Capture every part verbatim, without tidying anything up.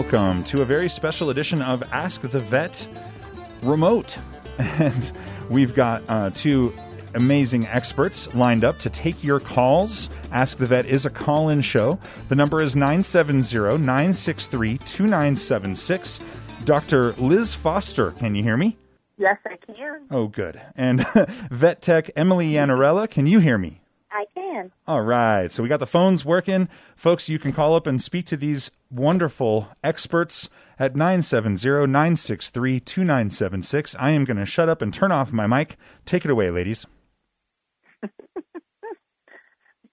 welcome to a very special edition of Ask the Vet Remote. And we've got uh, two amazing experts lined up to take your calls. Ask the Vet is a call-in show. The number is nine seven zero, nine six three, two nine seven six. Doctor Liz Foster, can you hear me? Yes, I can. Oh, good. And vet tech Emily Yanarella, can you hear me? I can. All right. So we got the phones working. Folks, you can call up and speak to these wonderful experts at nine seven zero, nine six three, two nine seven six. I am going to shut up and turn off my mic. Take it away, ladies.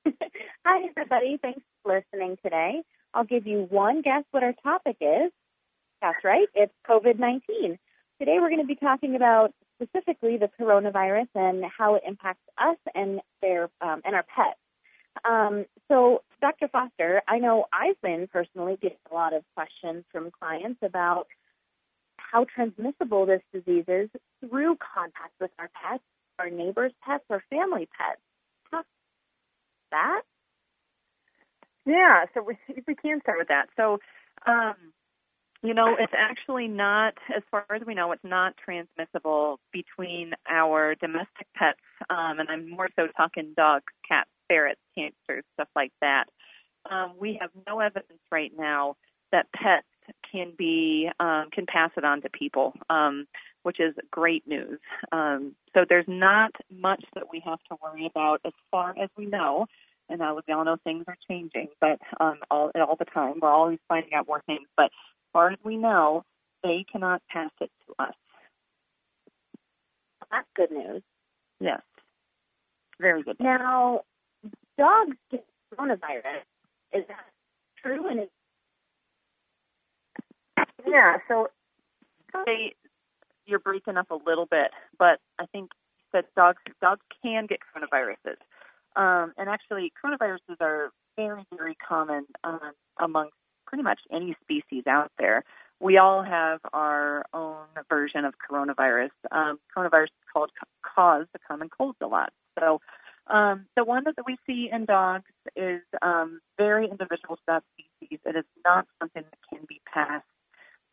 Hi, everybody. Thanks for listening today. I'll give you one guess what our topic is. That's right. It's COVID nineteen. Today, we're going to be talking about specifically the coronavirus and how it impacts us and their um, and our pets. Um, so, Doctor Foster, I know I've been personally getting a lot of questions from clients about how transmissible this disease is through contact with our pets, our neighbors' pets, or family pets. Huh. That? Yeah, so we, we can start with that. So, um, you know, it's actually not, as far as we know, it's not transmissible between our domestic pets, um, and I'm more so talking dogs, cats, ferrets, hamsters, stuff like that. Um, we have no evidence right now that pets can be um, can pass it on to people, um, which is great news. Um, so there's not much that we have to worry about as far as we know, and uh, we all know things are changing, but um, all all the time we're always finding out more things. But as far as we know, they cannot pass it to us. That's good news. Yes, very good news. Now, dogs get coronavirus. Is that true? And it's- yeah, so they, you're breaking up a little bit, but I think that dogs dogs can get coronaviruses. Um, and actually, coronaviruses are very, very common um, amongst pretty much any species out there. We all have our own version of coronavirus. Um, coronavirus is called cause the common colds a lot. So um, the one that we see in dogs is um, very individual to that species. It is not something that can be passed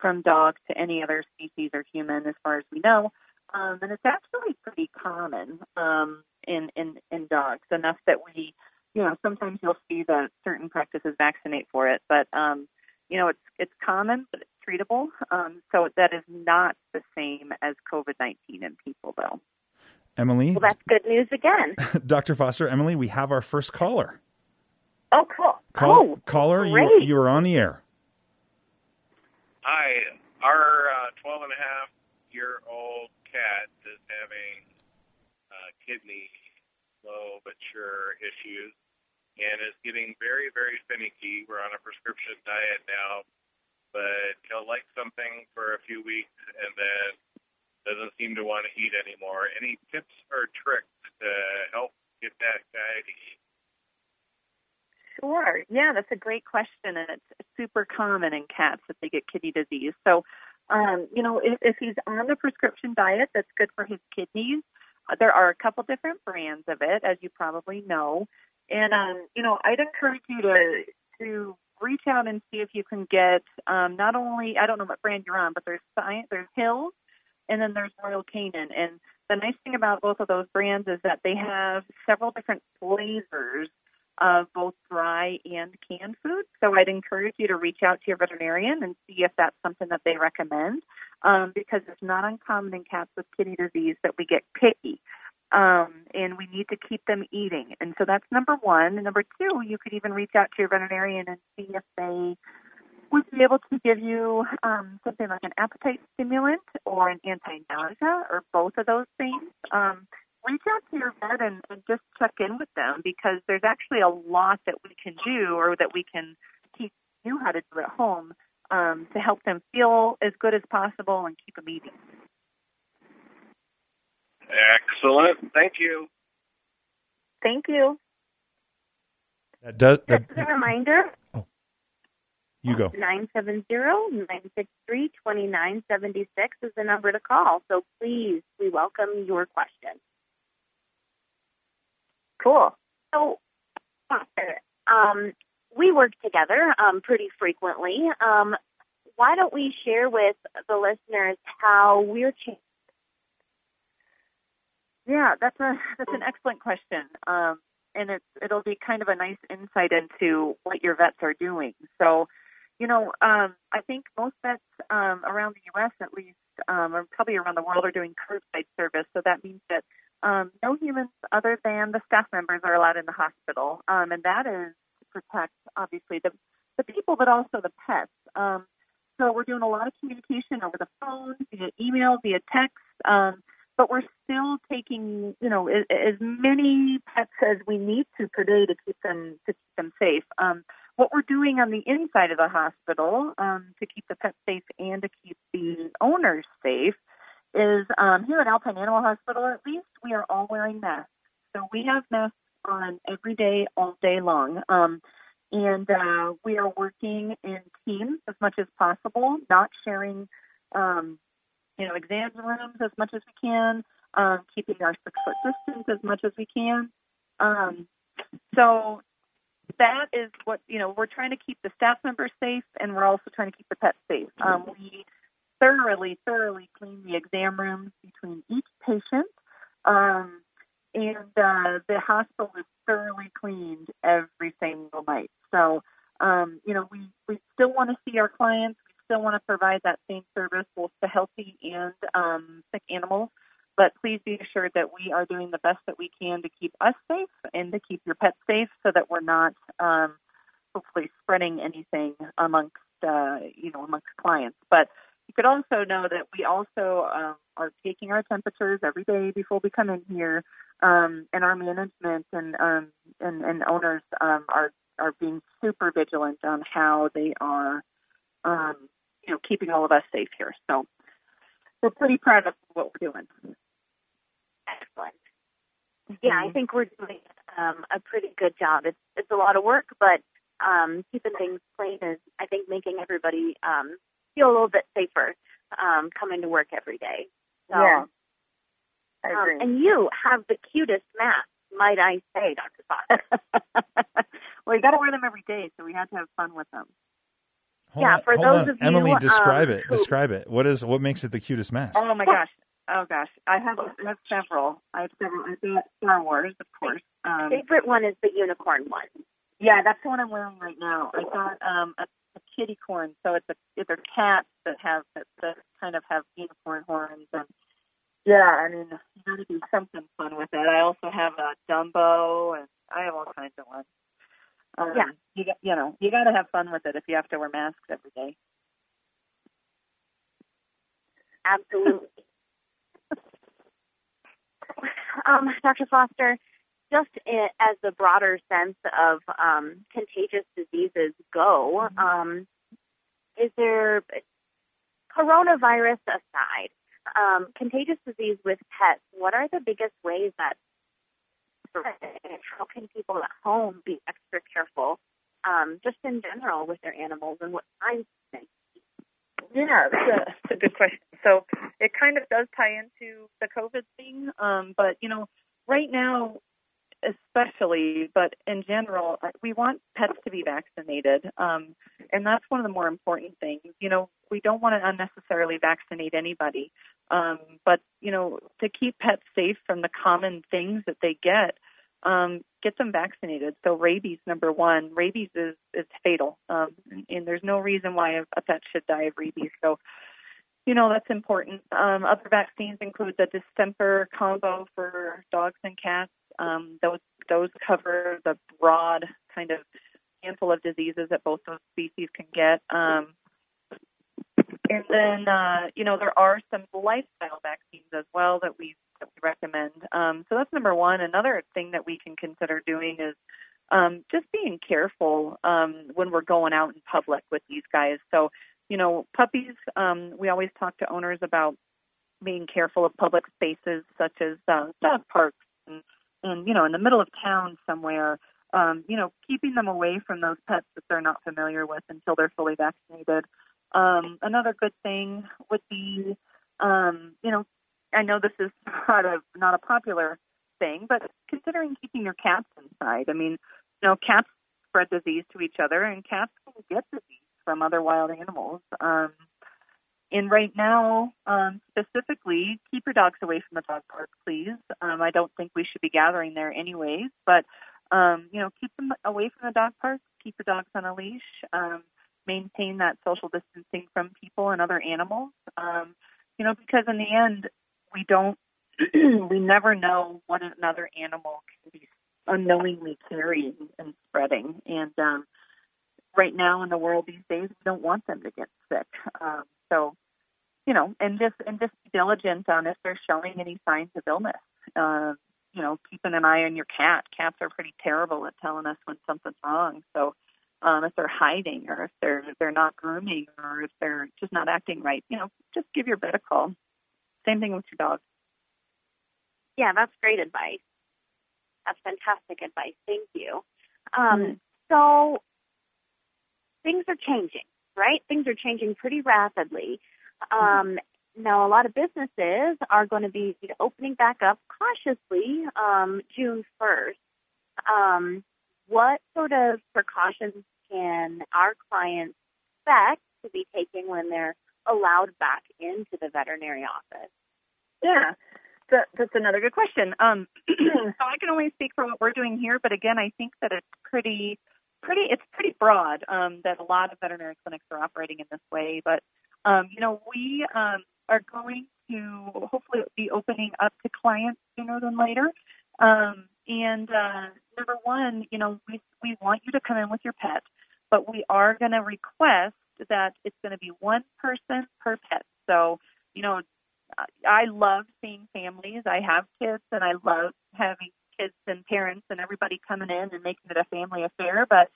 from dog to any other species or human, as far as we know. Um, and it's actually pretty common um, in, in, in dogs, enough that we You know, sometimes you'll see that certain practices vaccinate for it, but, um, you know, it's it's common, but it's treatable. Um, so that is not the same as COVID nineteen in people, though. Emily? Well, that's good news again. Doctor Foster, Emily, we have our first caller. Oh, cool. Call, oh, caller, you, you are on the air. Hi. Our uh, twelve and a half year old cat is having uh, kidney slow but sure issues, and it's getting very, very finicky. We're on a prescription diet now, but he'll like something for a few weeks and then doesn't seem to want to eat anymore. Any tips or tricks to help get that guy to eat? Sure. Yeah, that's a great question, and it's super common in cats that they get kidney disease. So, um, you know, if, if he's on the prescription diet that's good for his kidneys, there are a couple different brands of it, as you probably know. And, um, you know, I'd encourage you to to reach out and see if you can get um, not only, I don't know what brand you're on, but there's Science, there's Hills, and then there's Royal Canin. And the nice thing about both of those brands is that they have several different flavors of both dry and canned food. So I'd encourage you to reach out to your veterinarian and see if that's something that they recommend, um, because it's not uncommon in cats with kidney disease that we get picky, um, and we need to keep them eating. And so that's number one. And number two, you could even reach out to your veterinarian and see if they would be able to give you um, something like an appetite stimulant or an anti-nausea or both of those things. Um, reach out to your vet and, and just check in with them, because there's actually a lot that we can do or that we can teach you how to do at home um, to help them feel as good as possible and keep them eating. Excellent. Thank you. Thank you. That does. That, Just a reminder. Oh, you go. nine seven zero, nine six three, two nine seven six is the number to call. So please, we welcome your question. Cool. So, um, we work together um, pretty frequently. Um, why don't we share with the listeners how we're changing? Yeah, that's a that's an excellent question, um, and it's it'll be kind of a nice insight into what your vets are doing. So, you know, um, I think most vets um, around the U S at least, um, or probably around the world, are doing curbside service. So that means that um, no humans other than the staff members are allowed in the hospital, um, and that is to protect obviously the the people, but also the pets. Um, so we're doing a lot of communication over the phone, via email, via text. Um, But we're still taking, you know, as many pets as we need to per day to keep them to keep them safe. Um, what we're doing on the inside of the hospital um, to keep the pets safe and to keep the owners safe is um, here at Alpine Animal Hospital. At least we are all wearing masks, so we have masks on every day, all day long, um, and uh, we are working in teams as much as possible, not sharing. Um, You know, exam rooms as much as we can, um, keeping our six-foot distance as much as we can. Um, so that is what, you know, we're trying to keep the staff members safe, and we're also trying to keep the pets safe. Um, we thoroughly, thoroughly clean the exam rooms between each patient, um, and uh, the hospital is thoroughly cleaned every single night. So, um, you know, we, we still want to see our clients. Still want to provide that same service both to healthy and um, sick animals, but please be assured that we are doing the best that we can to keep us safe and to keep your pets safe so that we're not um, hopefully spreading anything amongst, uh, you know, amongst clients. But you could also know that we also um, are taking our temperatures every day before we come in here, um, and our management and um, and, and owners um, are, are being super vigilant on how they are um, you know, keeping all of us safe here. So we're pretty proud of what we're doing. Excellent. Yeah, mm-hmm. I think we're doing um, a pretty good job. It's it's a lot of work, but um, keeping things plain is, I think, making everybody um, feel a little bit safer um, coming to work every day. So, yeah, I agree. Um, and you have the cutest mask, might I say, Doctor Foster. Well, you got to wear them every day, so we had to have fun with them. Hold yeah, on, for those on. of you, Emily, describe um, it. Who, describe it. What is what makes it the cutest mask? Oh my gosh! Oh gosh! I have, I have several. I have several. I have Star Wars, of course. Um, My favorite one is the unicorn one. Yeah, that's the one I'm wearing right now. I got um, a, a kitty corn, so it's a it's a cat that have that, that kind of have unicorn horns. And yeah, I mean, you got to do something fun with it. I also have a Dumbo, and I have all kinds of ones. Um, yeah, you, got, you know, you got to have fun with it if you have to wear masks every day. Absolutely. um, Doctor Foster, just as the broader sense of um, contagious diseases go, mm-hmm. um, is there, coronavirus aside, um, contagious disease with pets, what are the biggest ways that and how can people at home be extra careful, um, just in general with their animals and what kinds of things? Yeah, that's a, that's a good question. So it kind of does tie into the COVID thing, um, but, you know, right now especially, but in general, we want pets to be vaccinated, um, and that's one of the more important things. You know, we don't want to unnecessarily vaccinate anybody, um, but, you know, to keep pets safe from the common things that they get, um, get them vaccinated. So rabies, number one. Rabies is, is fatal, um, and there's no reason why a pet should die of rabies. So, you know, that's important. Um, other vaccines include the distemper combo for dogs and cats. Um, those those cover the broad kind of handful of diseases that both those species can get. Um, and then, uh, you know, there are some lifestyle vaccines as well that we that we recommend. Um, so that's number one. Another thing that we can consider doing is um, just being careful um, when we're going out in public with these guys. So, you know, puppies, um, we always talk to owners about being careful of public spaces such as uh, dog parks and And, you know, in the middle of town somewhere, um, you know, keeping them away from those pets that they're not familiar with until they're fully vaccinated. Um, another good thing would be, um, you know, I know this is not a, not a popular thing, but considering keeping your cats inside. I mean, you know, cats spread disease to each other, and cats can get disease from other wild animals. Um, and right now, um, specifically, keep your dogs away from the dog park, please. Um, I don't think we should be gathering there anyways, but, um, you know, keep them away from the dog park, keep your dogs on a leash, um, maintain that social distancing from people and other animals, um, you know, because in the end, we don't, we never know what another animal can be unknowingly carrying and spreading. And um, right now in the world these days, we don't want them to get sick. Um, so, you know, and just and just be diligent on if they're showing any signs of illness. Uh, you know, keeping an eye on your cat. Cats are pretty terrible at telling us when something's wrong. So um, if they're hiding or if they're they're not grooming or if they're just not acting right, you know, just give your vet a call. Same thing with your dog. Yeah, that's great advice. That's fantastic advice. Thank you. Um, mm-hmm. So things are changing, right? Things are changing pretty rapidly. Um, mm-hmm. Now, a lot of businesses are going to be opening back up cautiously um, June first. Um, what sort of precautions can our clients expect to be taking when they're allowed back into the veterinary office? Yeah. That, that's another good question. Um, so I can only speak for what we're doing here, but again, I think that it's pretty, pretty, it's pretty broad um, that a lot of veterinary clinics are operating in this way. But um, you know, we um, are going to hopefully be opening up to clients sooner than later. Um, and uh, number one, you know, we we want you to come in with your pet, but we are going to request that it's going to be one person per pet. So you know. I love seeing families. I have kids, and I love having kids and parents and everybody coming in and making it a family affair, but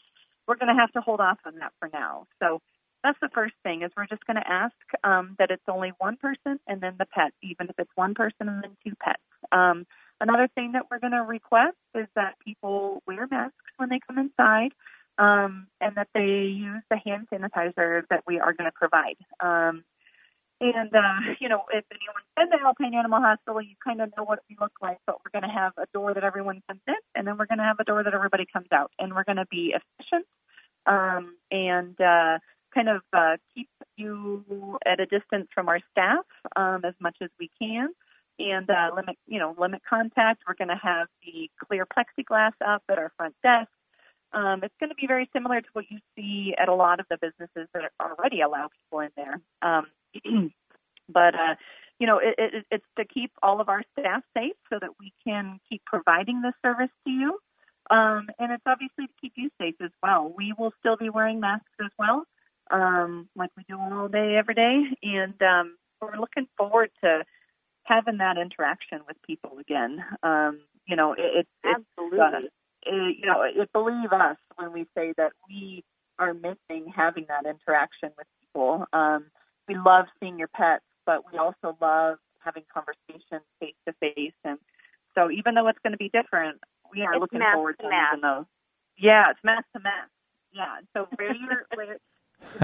we're going to have to hold off on that for now. So that's the first thing is we're just going to ask um, that it's only one person and then the pet, even if it's one person and then two pets. Um, another thing that we're going to request is that people wear masks when they come inside um, and that they use the hand sanitizer that we are going to provide. Um And, uh, you know, if anyone's been to Alpine Animal Hospital, you kind of know what we look like, but we're going to have a door that everyone comes in, and then we're going to have a door that everybody comes out. And we're going to be efficient um, and uh, kind of uh, keep you at a distance from our staff um, as much as we can and uh, limit, you know, limit contact. We're going to have the clear plexiglass up at our front desk. Um, it's going to be very similar to what you see at a lot of the businesses that already allow people in there. Um, but, uh, you know, it, it, it's to keep all of our staff safe so that we can keep providing this service to you. Um, and it's obviously to keep you safe as well. We will still be wearing masks as well, um, like we do all day, every day. And um, we're looking forward to having that interaction with people again. Um, you know, it, it, it's absolutely. Uh, It, you know, it, believe us when we say that we are missing having that interaction with people. Um, we love seeing your pets, but we also love having conversations face to face. And so, even though it's going to be different, we are it's looking forward to, to using those. Yeah, it's mask to mask. Yeah, so wear your, wear,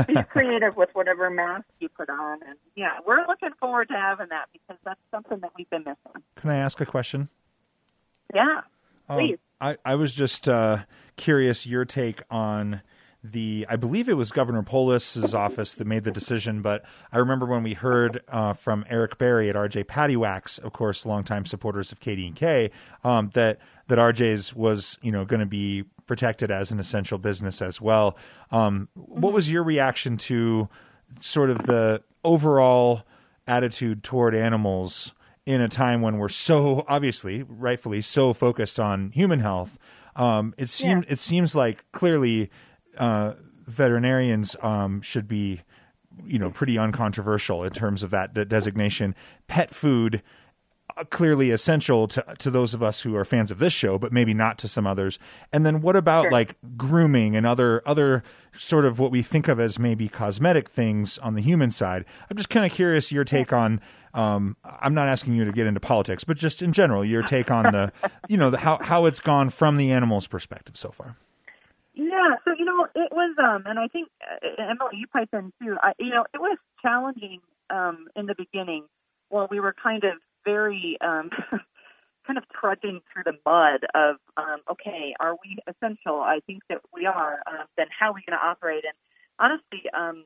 be creative with whatever mask you put on. And yeah, we're looking forward to having that because that's something that we've been missing. Can I ask a question? Yeah, um, please. I, I was just uh, curious your take on the, I believe it was Governor Polis's office that made the decision, but I remember when we heard uh, from Eric Berry at R J Paddywax, of course, longtime supporters of K D N K, um, that, that R J's was, you know, going to be protected as an essential business as well. Um, what was your reaction to sort of the overall attitude toward animals in a time when we're so obviously, rightfully so focused on human health? Um, it seems, yeah. it seems like clearly uh, veterinarians um, should be, you know, pretty uncontroversial in terms of that de- designation. Pet food, uh, clearly essential to, to those of us who are fans of this show, but maybe not to some others. And then what about sure. like grooming and other, other sort of what we think of as maybe cosmetic things on the human side? I'm just kind of curious your take on, Um, I'm not asking you to get into politics, but just in general, your take on the, you know, the, how how it's gone from the animal's perspective so far. Yeah, so you know, it was, um, and I think uh, Emily, you piped in too. I, you know, it was challenging um, in the beginning while we were kind of very, um, kind of trudging through the mud of, um, okay, are we essential? I think that we are. Uh, then how are we going to operate? And honestly, um,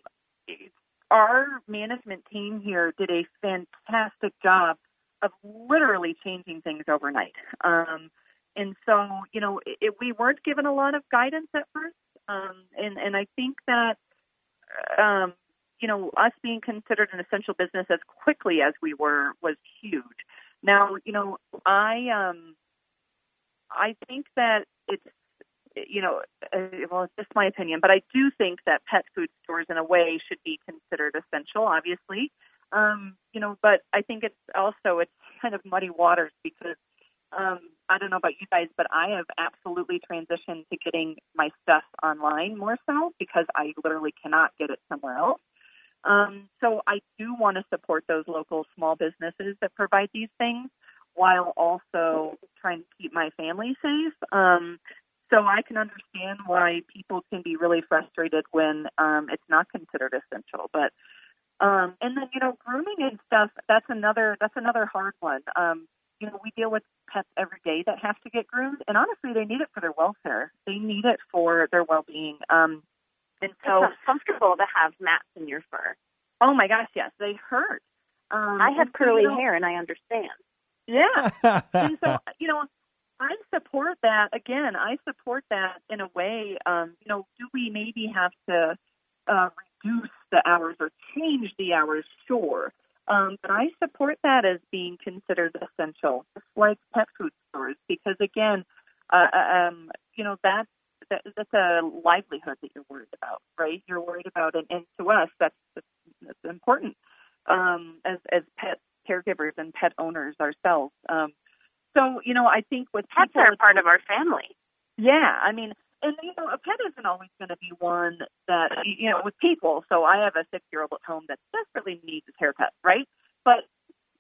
our management team here did a fantastic job of literally changing things overnight. Um, and so, you know, it, we weren't given a lot of guidance at first. Um, and, and I think that, um, you know, us being considered an essential business as quickly as we were was huge. Now, you know, I um, I think that it's, you know, well, it's just my opinion, but I do think that pet food stores in a way should be considered essential, obviously. Um, you know, but I think it's also, it's kind of muddy waters because um, I don't know about you guys, but I have absolutely transitioned to getting my stuff online more so because I literally cannot get it somewhere else. Um, so I do want to support those local small businesses that provide these things while also trying to keep my family safe. Um, so I can understand why people can be really frustrated when um, it's not considered essential. But um, and then, you know, grooming and stuff, that's another that's another hard one. Um, you know, we deal with pets every day that have to get groomed. And honestly, they need it for their welfare. They need it for their well-being. Um And so it's not comfortable to have mats in your fur. Oh, my gosh, yes. They hurt. Um, I have curly you know, hair, and I understand. Yeah. And so, you know, I support that. Again, I support that in a way. Um, you know, do we maybe have to uh, reduce the hours or change the hours? Sure. Um, but I support that as being considered essential, just like pet food stores, because, again, uh, um, you know, that's, That, that's a livelihood that you're worried about, right? You're worried about it. And to us, that's, that's important um, as, as pet caregivers and pet owners ourselves. Um, so, you know, I think with pets people, are part of our family. Yeah. I mean, and, you know, a pet isn't always going to be one that, you know, with people. So I have a six-year-old at home that desperately needs his haircut, right? But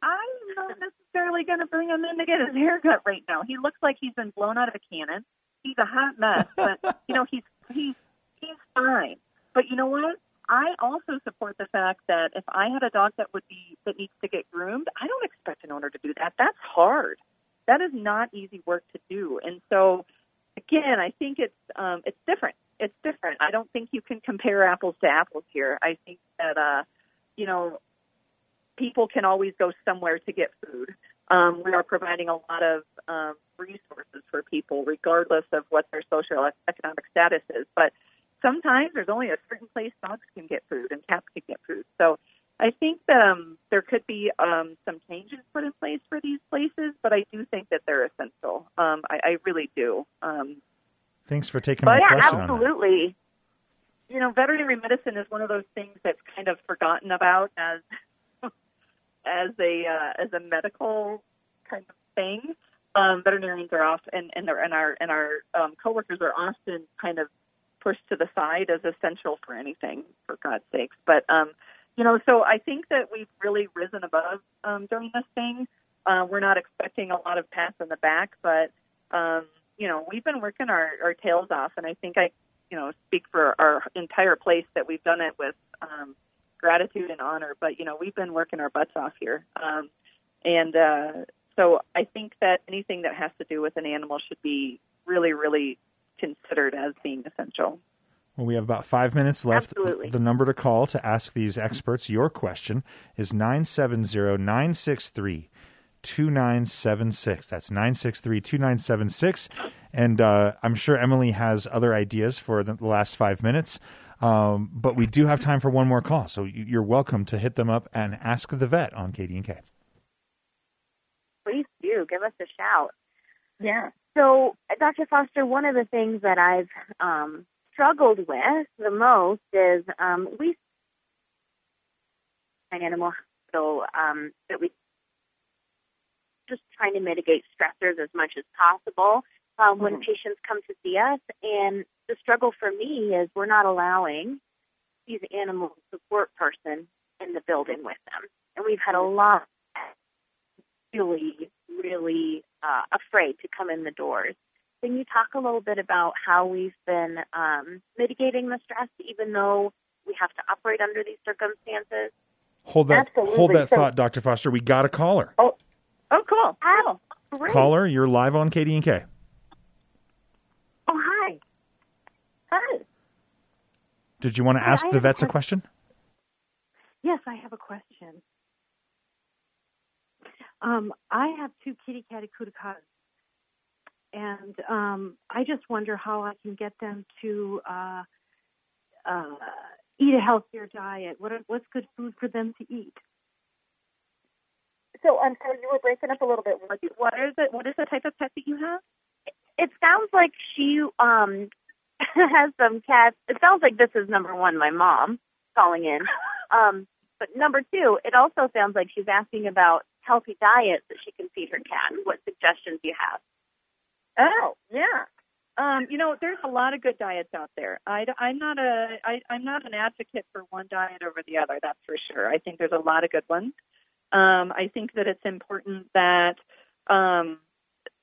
I'm not necessarily going to bring him in to get his haircut right now. He looks like he's been blown out of a cannon. He's a hot mess, but, you know, he's, he's, he's fine. But you know what? I also support the fact that if I had a dog that would be, that needs to get groomed, I don't expect an owner to do that. That's hard. That is not easy work to do. And so, again, I think it's, um, it's different. It's different. I don't think you can compare apples to apples here. I think that, uh, you know, people can always go somewhere to get food. Um, we are providing a lot of um, resources for people, regardless of what their social economic status is. But sometimes there's only a certain place dogs can get food and cats can get food. So I think um, there could be um, some changes put in place for these places, but I do think that they're essential. Um, I, I really do. Um, Thanks for taking my yeah, question. Absolutely. On that. You know, veterinary medicine is one of those things that's kind of forgotten about as as a uh, as a medical kind of thing. Um, veterinarians are often and, and, and our and our um, coworkers are often kind of pushed to the side as essential for anything, for God's sakes. But um, you know, so I think that we've really risen above um, during this thing. Uh, we're not expecting a lot of pats on the back, but um, you know, we've been working our, our tails off, and I think I you know speak for our entire place that we've done it with. Um, gratitude and honor, but, you know, we've been working our butts off here. Um, and uh, so I think that anything that has to do with an animal should be really, really considered as being essential. Well, we have about five minutes left. Absolutely. The number to call to ask these experts your question is nine seven zero, nine six three, two nine seven six. That's nine six three, two nine seven six. And uh, I'm sure Emily has other ideas for the last five minutes. Um, but we do have time for one more call, so you're welcome to hit them up and ask the vet on K D N K. Please do. Give us a shout. Yeah. So, Doctor Foster, one of the things that I've um, struggled with the most is um, we an animal hospital um, that we just trying to mitigate stressors as much as possible. Um, when mm-hmm. patients come to see us, and the struggle for me is we're not allowing these animal support person in the building with them. And we've had a lot really, really uh, afraid to come in the doors. Can you talk a little bit about how we've been um, mitigating the stress, even though we have to operate under these circumstances? Hold that, hold that so, thought, Doctor Foster. We got a caller. Oh, oh cool. Oh, great. Caller, you're live on K D N K. Oh, hi. Hi. Did you want to ask the vets a question? Yes, I have a question. Um, I have two kitty catacuticatas, and um, I just wonder how I can get them to uh, uh, eat a healthier diet. What What's good food for them to eat? So, um, so you were breaking up a little bit. What, what is it? What is the type of pet that you have? It, it sounds like she um has some cats. It sounds like this is number one, my mom calling in. Um, but number two, it also sounds like she's asking about healthy diets that she can feed her cat. What suggestions do you have? Oh, yeah. Um, you know, there's a lot of good diets out there. I, I'm not a, I, I'm not an advocate for one diet over the other, that's for sure. I think there's a lot of good ones. Um, I think that it's important that um,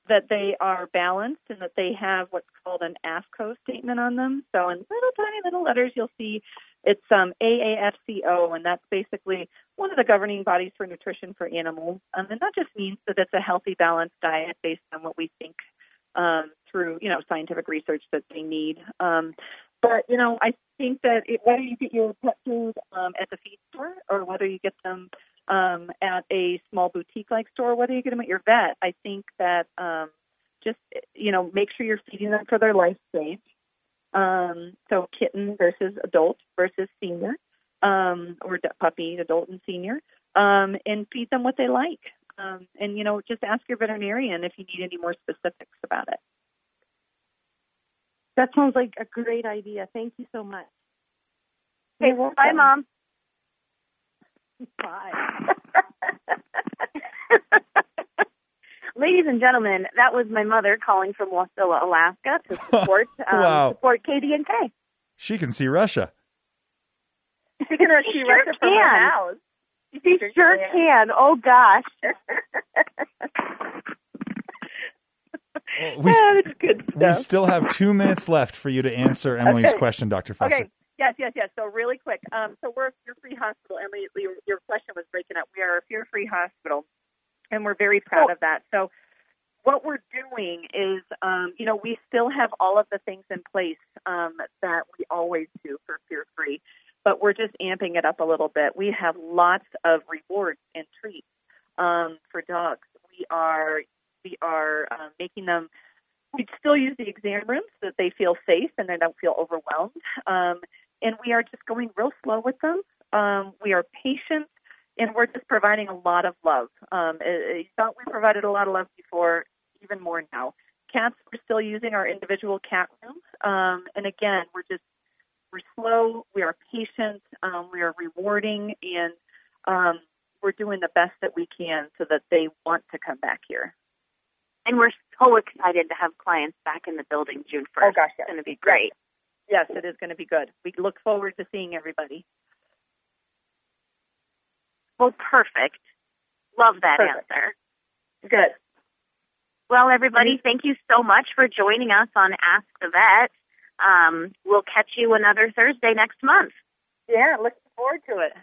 that they are balanced and that they have what's called an AAFCO statement on them. So in little tiny little letters, you'll see it's um, A A F C O, and that's basically one of the governing bodies for nutrition for animals. Um, and that just means that it's a healthy, balanced diet based on what we think um, through, you know, scientific research that they need. Um, but, you know, I think that it, whether you get your pet food um, at the feed store or whether you get them um, at a small boutique-like store, whether you get them at your vet, I think that um, just, you know, make sure you're feeding them for their life stage. Um, so kitten versus adult versus senior, um, or puppy, adult and senior, um, and feed them what they like. Um, and, you know, just ask your veterinarian if you need any more specifics about it. That sounds like a great idea. Thank you so much. Okay, well, bye, Mom. Bye. Ladies and gentlemen, that was my mother calling from Wasilla, Alaska, to support um, wow. support K D N K. She can see Russia. She can she see sure Russia can. From her house. She, she sure, sure can. can. Oh gosh. Well, we, oh, that's good stuff. We still have two minutes left for you to answer Emily's okay. question, Doctor Foster. Okay. Yes, yes, yes. So really quick. Um, so we're a fear-free hospital. Emily, your question was breaking up. We are a fear-free hospital. And we're very proud of that. So what we're doing is, um, you know, we still have all of the things in place um, that we always do for fear-free, but we're just amping it up a little bit. We have lots of rewards and treats um, for dogs. We are we are uh, making them, we still use the exam room so that they feel safe and they don't feel overwhelmed. Um, and we are just going real slow with them. Um, we are patient. And we're just providing a lot of love. Um, you thought we provided a lot of love before, even more now. Cats, we're still using our individual cat room. Um, and again, we're just, we're slow, we are patient, um, we are rewarding, and um, we're doing the best that we can so that they want to come back here. And we're so excited to have clients back in the building June first. Oh, gosh, yes. It's going to be great. Yes, it is going to be good. We look forward to seeing everybody. Well, perfect. Love that perfect. answer. Good. Well, everybody, thank you so much for joining us on Ask the Vet. Um, we'll catch you another Thursday next month. Yeah, looking forward to it.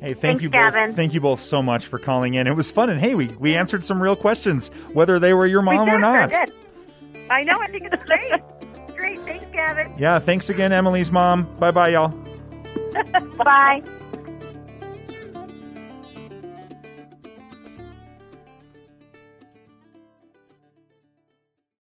Hey, thank Thanks, you, Gavin. Both. Thank you both so much for calling in. It was fun, and hey, we, we answered some real questions, whether they were your mom we did, or not. I, did. I know. I think it's great. Great. Thanks, Gavin. Yeah. Thanks again, Emily's mom. Bye, bye, y'all. Bye.